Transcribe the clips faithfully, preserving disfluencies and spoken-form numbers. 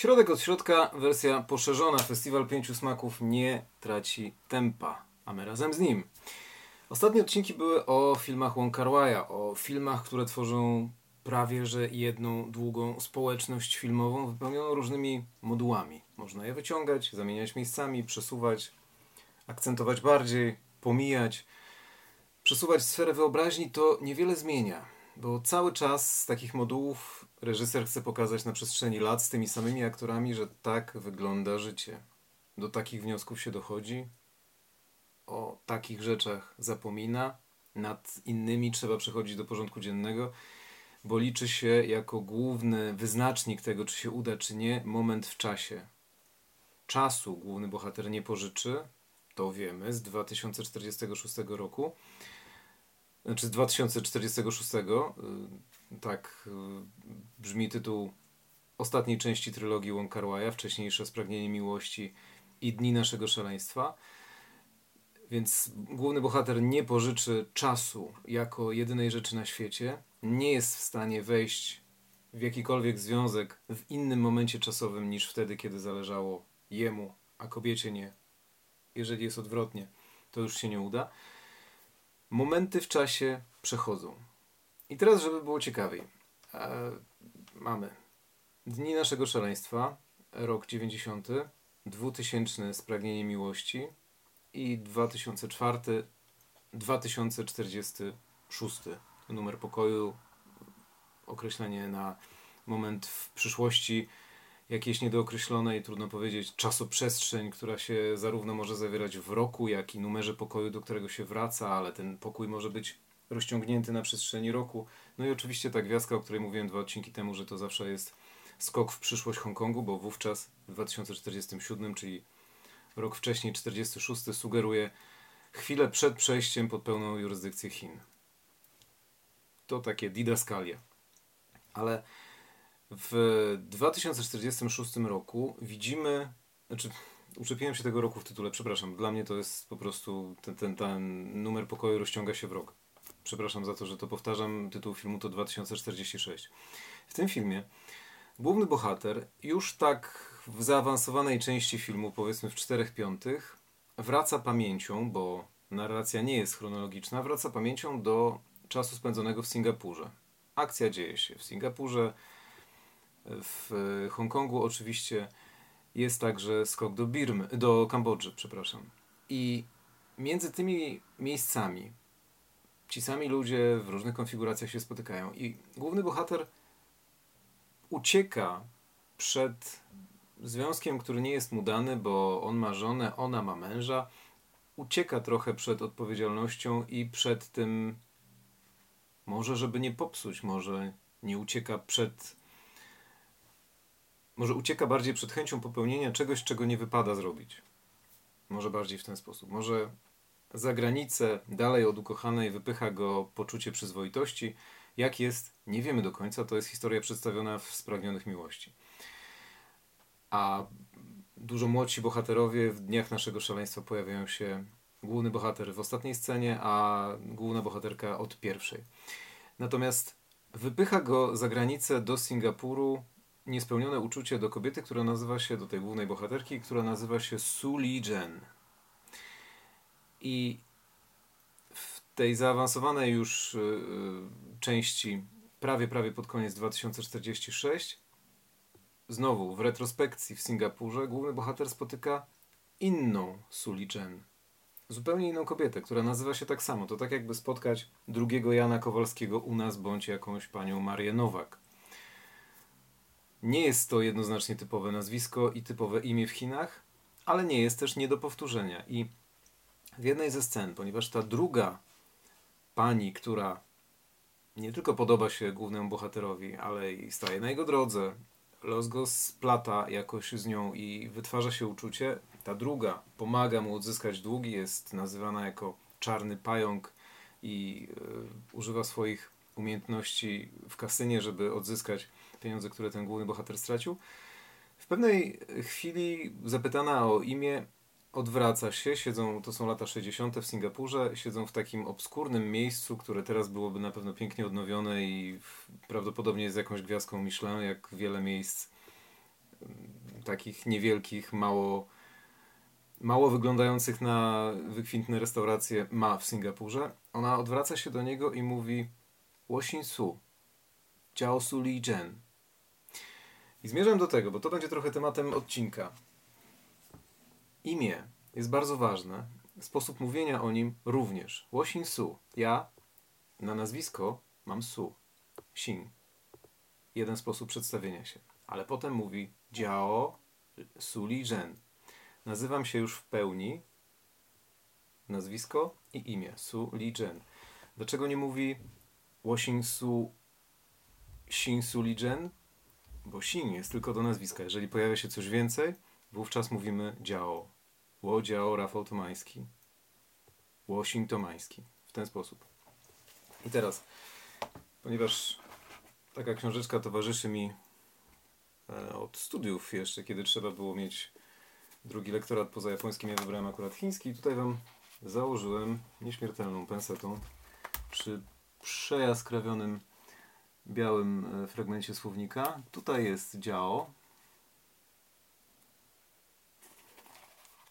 Środek od środka, wersja poszerzona. Festiwal Pięciu Smaków nie traci tempa, a my razem z nim. Ostatnie odcinki były o filmach Wong Kar-waja, o filmach, które tworzą prawie że jedną długą społeczność filmową wypełnioną różnymi modułami. Można je wyciągać, zamieniać miejscami, przesuwać, akcentować bardziej, pomijać. Przesuwać sferę wyobraźni to niewiele zmienia, bo cały czas z takich modułów reżyser chce pokazać na przestrzeni lat z tymi samymi aktorami, że tak wygląda życie. Do takich wniosków się dochodzi, o takich rzeczach zapomina, nad innymi trzeba przechodzić do porządku dziennego, bo liczy się jako główny wyznacznik tego, czy się uda, czy nie, moment w czasie. Czasu główny bohater nie pożyczy, to wiemy, z dwa tysiące czterdziestego szóstego roku, znaczy z dwa tysiące czterdziestego szóstego, tak brzmi tytuł ostatniej części trylogii Wong Kar-waja, wcześniejsze Spragnienie Miłości i Dni Naszego Szaleństwa. Więc główny bohater nie pożyczy czasu jako jedynej rzeczy na świecie, nie jest w stanie wejść w jakikolwiek związek w innym momencie czasowym niż wtedy, kiedy zależało jemu, a kobiecie nie. Jeżeli jest odwrotnie, to już się nie uda. Momenty w czasie przechodzą. I teraz, żeby było ciekawiej, e, mamy Dni Naszego Szaleństwa, rok dziewięćdziesiąty, dwutysięczny Spragnienie Miłości i dwa tysiące czwarty, dwa tysiące czterdziesty szósty. Numer pokoju, określenie na moment w przyszłości, jakieś niedookreślone i trudno powiedzieć czasoprzestrzeń, która się zarówno może zawierać w roku, jak i numerze pokoju, do którego się wraca, ale ten pokój może być rozciągnięty na przestrzeni roku. No i oczywiście ta gwiazdka, o której mówiłem dwa odcinki temu, że to zawsze jest skok w przyszłość Hongkongu, bo wówczas w dwa tysiące czterdziestym siódmym, czyli rok wcześniej, czterdziesty szósty, sugeruje chwilę przed przejściem pod pełną jurysdykcję Chin. To takie didaskalia. Ale w dwa tysiące czterdziestym szóstym roku widzimy, znaczy uczepiłem się tego roku w tytule, przepraszam, dla mnie to jest po prostu, ten, ten, ten numer pokoju rozciąga się w rok. Przepraszam za to, że to powtarzam, tytuł filmu to dwa tysiące czterdziesty szósty. W tym filmie główny bohater już tak w zaawansowanej części filmu, powiedzmy w czterech piątych, wraca pamięcią, bo narracja nie jest chronologiczna, wraca pamięcią do czasu spędzonego w Singapurze. Akcja dzieje się w Singapurze, w Hongkongu oczywiście, jest także skok do Birmy, do Kambodży, przepraszam. I między tymi miejscami ci sami ludzie w różnych konfiguracjach się spotykają i główny bohater ucieka przed związkiem, który nie jest mu dany, bo on ma żonę, ona ma męża, ucieka trochę przed odpowiedzialnością i przed tym, może żeby nie popsuć, może nie ucieka przed, może ucieka bardziej przed chęcią popełnienia czegoś, czego nie wypada zrobić. Może bardziej w ten sposób. Może za granicę, dalej od ukochanej, wypycha go poczucie przyzwoitości. Jak jest, nie wiemy do końca. To jest historia przedstawiona w Spragnionych Miłości. A dużo młodsi bohaterowie w Dniach Naszego Szaleństwa pojawiają się, główny bohater w ostatniej scenie, a główna bohaterka od pierwszej. Natomiast wypycha go za granicę do Singapuru niespełnione uczucie do kobiety, która nazywa się, do tej głównej bohaterki, która nazywa się Su Li Zhen. I w tej zaawansowanej już yy, części, prawie, prawie pod koniec dwa tysiące czterdziesty szósty, znowu w retrospekcji w Singapurze główny bohater spotyka inną Su Li Zhen. Zupełnie inną kobietę, która nazywa się tak samo. To tak jakby spotkać drugiego Jana Kowalskiego u nas, bądź jakąś panią Marię Nowak. Nie jest to jednoznacznie typowe nazwisko i typowe imię w Chinach, ale nie jest też nie do powtórzenia. I w jednej ze scen, ponieważ ta druga pani, która nie tylko podoba się głównemu bohaterowi, ale i staje na jego drodze, los go splata jakoś z nią i wytwarza się uczucie, ta druga pomaga mu odzyskać długi, jest nazywana jako czarny pająk i y, używa swoich umiejętności w kasynie, żeby odzyskać pieniądze, które ten główny bohater stracił. W pewnej chwili zapytana o imię odwraca się, siedzą, to są lata sześćdziesiąte w Singapurze, siedzą w takim obskurnym miejscu, które teraz byłoby na pewno pięknie odnowione i prawdopodobnie jest jakąś gwiazdką Michelin, jak wiele miejsc takich niewielkich, mało, mało wyglądających na wykwintne restauracje ma w Singapurze. Ona odwraca się do niego i mówi: Łosin Su, Jiao Su Li Zhen. I zmierzam do tego, bo to będzie trochę tematem odcinka. Imię jest bardzo ważne. Sposób mówienia o nim również. Łosin Su. Ja na nazwisko mam Su. Xin. Jeden sposób przedstawienia się. Ale potem mówi Jiao Su Li Zhen. Nazywam się już w pełni. Nazwisko i imię. Su Li Zhen. Dlaczego nie mówi Łosin Su Xin Su Li Zhen? Bo Xin jest tylko do nazwiska. Jeżeli pojawia się coś więcej, wówczas mówimy Jiao. Ło Jiao Rafał Tomański. Ło Xin Tomański. W ten sposób. I teraz, ponieważ taka książeczka towarzyszy mi od studiów jeszcze, kiedy trzeba było mieć drugi lektorat poza japońskim, ja wybrałem akurat chiński i tutaj wam założyłem nieśmiertelną pensetą przy przejaskrawionym białym fragmencie słownika. Tutaj jest Jiao,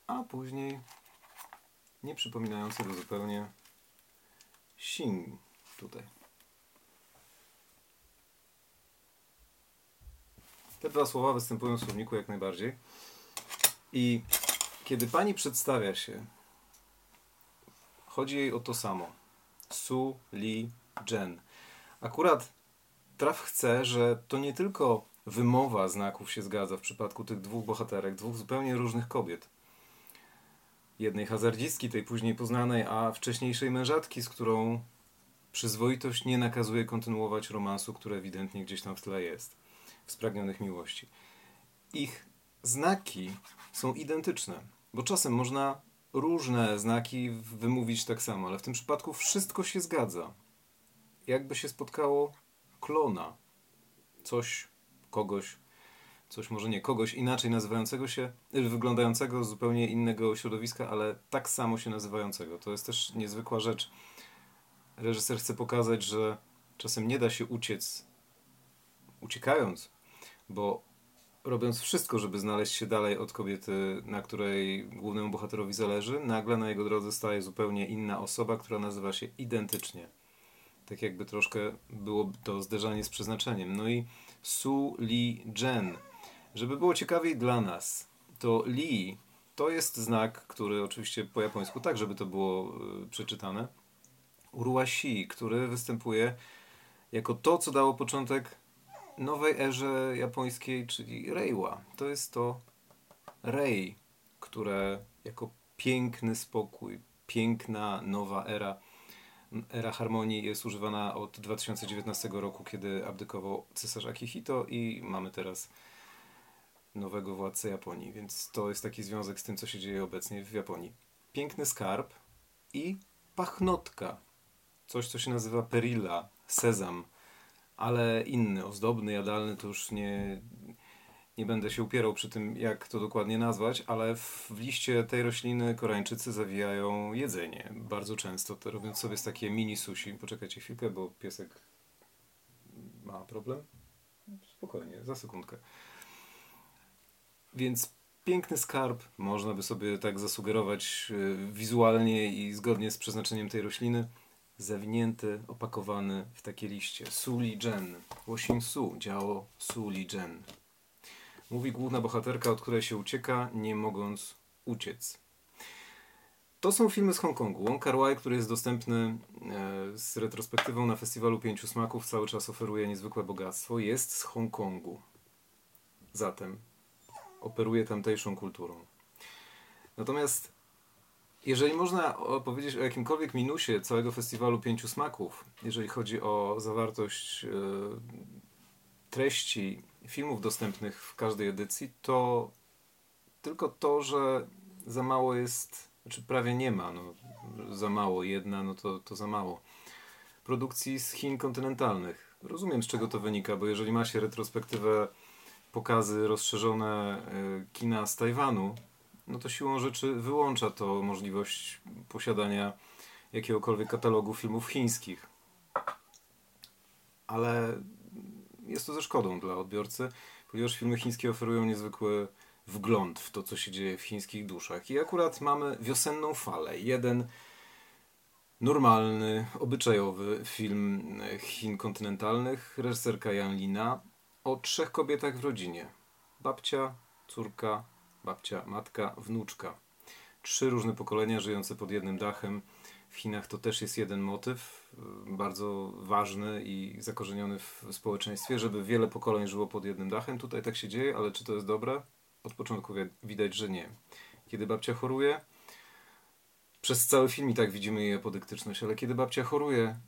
a później nie przypominającego zupełnie Xin tutaj. Te dwa słowa występują w słowniku jak najbardziej. I kiedy pani przedstawia się, chodzi jej o to samo. Su Li Zhen. Akurat traf chce, że to nie tylko wymowa znaków się zgadza w przypadku tych dwóch bohaterek, dwóch zupełnie różnych kobiet. Jednej hazardzistki, tej później poznanej, a wcześniejszej mężatki, z którą przyzwoitość nie nakazuje kontynuować romansu, który ewidentnie gdzieś tam w tle jest. W Spragnionych Miłości. Ich znaki są identyczne, bo czasem można różne znaki wymówić tak samo, ale w tym przypadku wszystko się zgadza. Jakby się spotkało klona. Coś, kogoś, coś może nie kogoś inaczej nazywającego się, wyglądającego z zupełnie innego środowiska, ale tak samo się nazywającego. To jest też niezwykła rzecz. Reżyser chce pokazać, że czasem nie da się uciec, uciekając, bo robiąc wszystko, żeby znaleźć się dalej od kobiety, na której głównemu bohaterowi zależy, nagle na jego drodze staje zupełnie inna osoba, która nazywa się identycznie. Tak jakby troszkę było to zderzanie z przeznaczeniem. No i Su Li Zhen. Żeby było ciekawiej dla nas, to Li to jest znak, który oczywiście po japońsku, tak żeby to było przeczytane, Uruashi, który występuje jako to, co dało początek nowej erze japońskiej, czyli Reiwa. To jest to Rei, które jako piękny spokój, piękna nowa era, era harmonii jest używana od dwa tysiące dziewiętnastego roku, kiedy abdykował cesarz Akihito i mamy teraz nowego władcę Japonii, więc to jest taki związek z tym, co się dzieje obecnie w Japonii. Piękny skarb i pachnotka. Coś, co się nazywa perilla, sezam. Ale inny, ozdobny, jadalny, to już nie, nie będę się upierał przy tym, jak to dokładnie nazwać, ale w liście tej rośliny Koreańczycy zawijają jedzenie. Bardzo często, to robiąc sobie z takie mini sushi. Poczekajcie chwilkę, bo piesek ma problem. Spokojnie, za sekundkę. Więc piękny skarb, można by sobie tak zasugerować wizualnie i zgodnie z przeznaczeniem tej rośliny. Zawinięty, opakowany w takie liście. Su Li Zhen. Łosin Su. Jiao Su Li Zhen. Mówi główna bohaterka, od której się ucieka, nie mogąc uciec. To są filmy z Hongkongu. Wong Kar-wai, który jest dostępny e, z retrospektywą na Festiwalu Pięciu Smaków, cały czas oferuje niezwykłe bogactwo. Jest z Hongkongu. Zatem operuje tamtejszą kulturą. Natomiast jeżeli można powiedzieć o jakimkolwiek minusie całego Festiwalu Pięciu Smaków, jeżeli chodzi o zawartość yy, treści filmów dostępnych w każdej edycji, to tylko to, że za mało jest, znaczy prawie nie ma, no, za mało, jedna, no to, to za mało, produkcji z Chin kontynentalnych. Rozumiem, z czego to wynika, bo jeżeli ma się retrospektywę, pokazy rozszerzone yy, kina z Tajwanu, no to siłą rzeczy wyłącza to możliwość posiadania jakiegokolwiek katalogu filmów chińskich. Ale jest to ze szkodą dla odbiorcy, ponieważ filmy chińskie oferują niezwykły wgląd w to, co się dzieje w chińskich duszach. I akurat mamy Wiosenną falę. Jeden normalny, obyczajowy film Chin kontynentalnych, reżyserka Yan Lina, o trzech kobietach w rodzinie. Babcia, córka, babcia, matka, wnuczka. Trzy różne pokolenia żyjące pod jednym dachem. W Chinach to też jest jeden motyw, bardzo ważny i zakorzeniony w społeczeństwie, żeby wiele pokoleń żyło pod jednym dachem. Tutaj tak się dzieje, ale czy to jest dobre? Od początku widać, że nie. Kiedy babcia choruje, przez cały film i tak widzimy jej apodyktyczność, ale kiedy babcia choruje,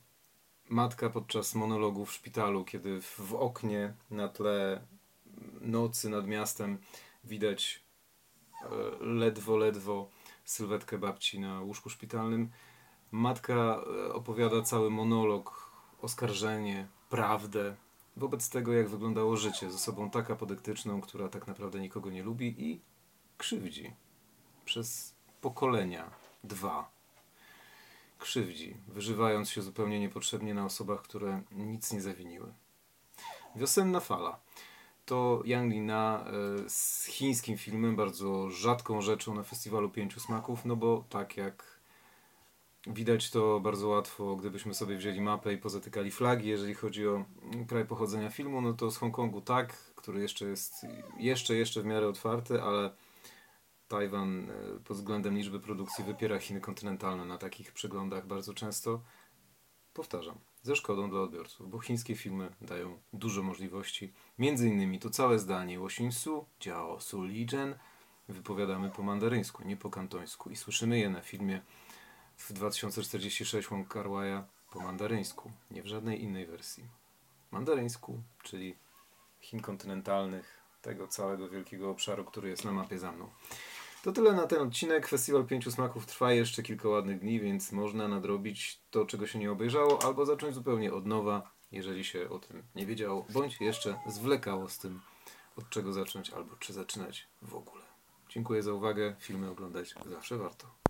matka podczas monologu w szpitalu, kiedy w oknie na tle nocy nad miastem widać ledwo, ledwo sylwetkę babci na łóżku szpitalnym, matka opowiada cały monolog, oskarżenie, prawdę wobec tego, jak wyglądało życie z osobą tak apodyktyczną, która tak naprawdę nikogo nie lubi i krzywdzi przez pokolenia dwa. Krzywdzi, wyżywając się zupełnie niepotrzebnie na osobach, które nic nie zawiniły. Wiosenna fala to Yan Lina z chińskim filmem, bardzo rzadką rzeczą na Festiwalu Pięciu Smaków, no bo tak jak widać to bardzo łatwo, gdybyśmy sobie wzięli mapę i pozatykali flagi, jeżeli chodzi o kraj pochodzenia filmu, no to z Hongkongu tak, który jeszcze jest jeszcze, jeszcze w miarę otwarty, ale Tajwan pod względem liczby produkcji wypiera Chiny kontynentalne na takich przeglądach bardzo często. Powtarzam, ze szkodą dla odbiorców, bo chińskie filmy dają dużo możliwości. Między innymi to całe zdanie Su Su Li Zhen wypowiadamy po mandaryńsku, nie po kantońsku. I słyszymy je na filmie w dwa tysiące czterdzieści sześć Wong Kar-waja po mandaryńsku, nie w żadnej innej wersji. Mandaryńsku, czyli Chin kontynentalnych, tego całego wielkiego obszaru, który jest na mapie za mną. To tyle na ten odcinek. Festiwal Pięciu Smaków trwa jeszcze kilka ładnych dni, więc można nadrobić to, czego się nie obejrzało, albo zacząć zupełnie od nowa, jeżeli się o tym nie wiedziało, bądź jeszcze zwlekało z tym, od czego zacząć, albo czy zaczynać w ogóle. Dziękuję za uwagę. Filmy oglądać zawsze warto.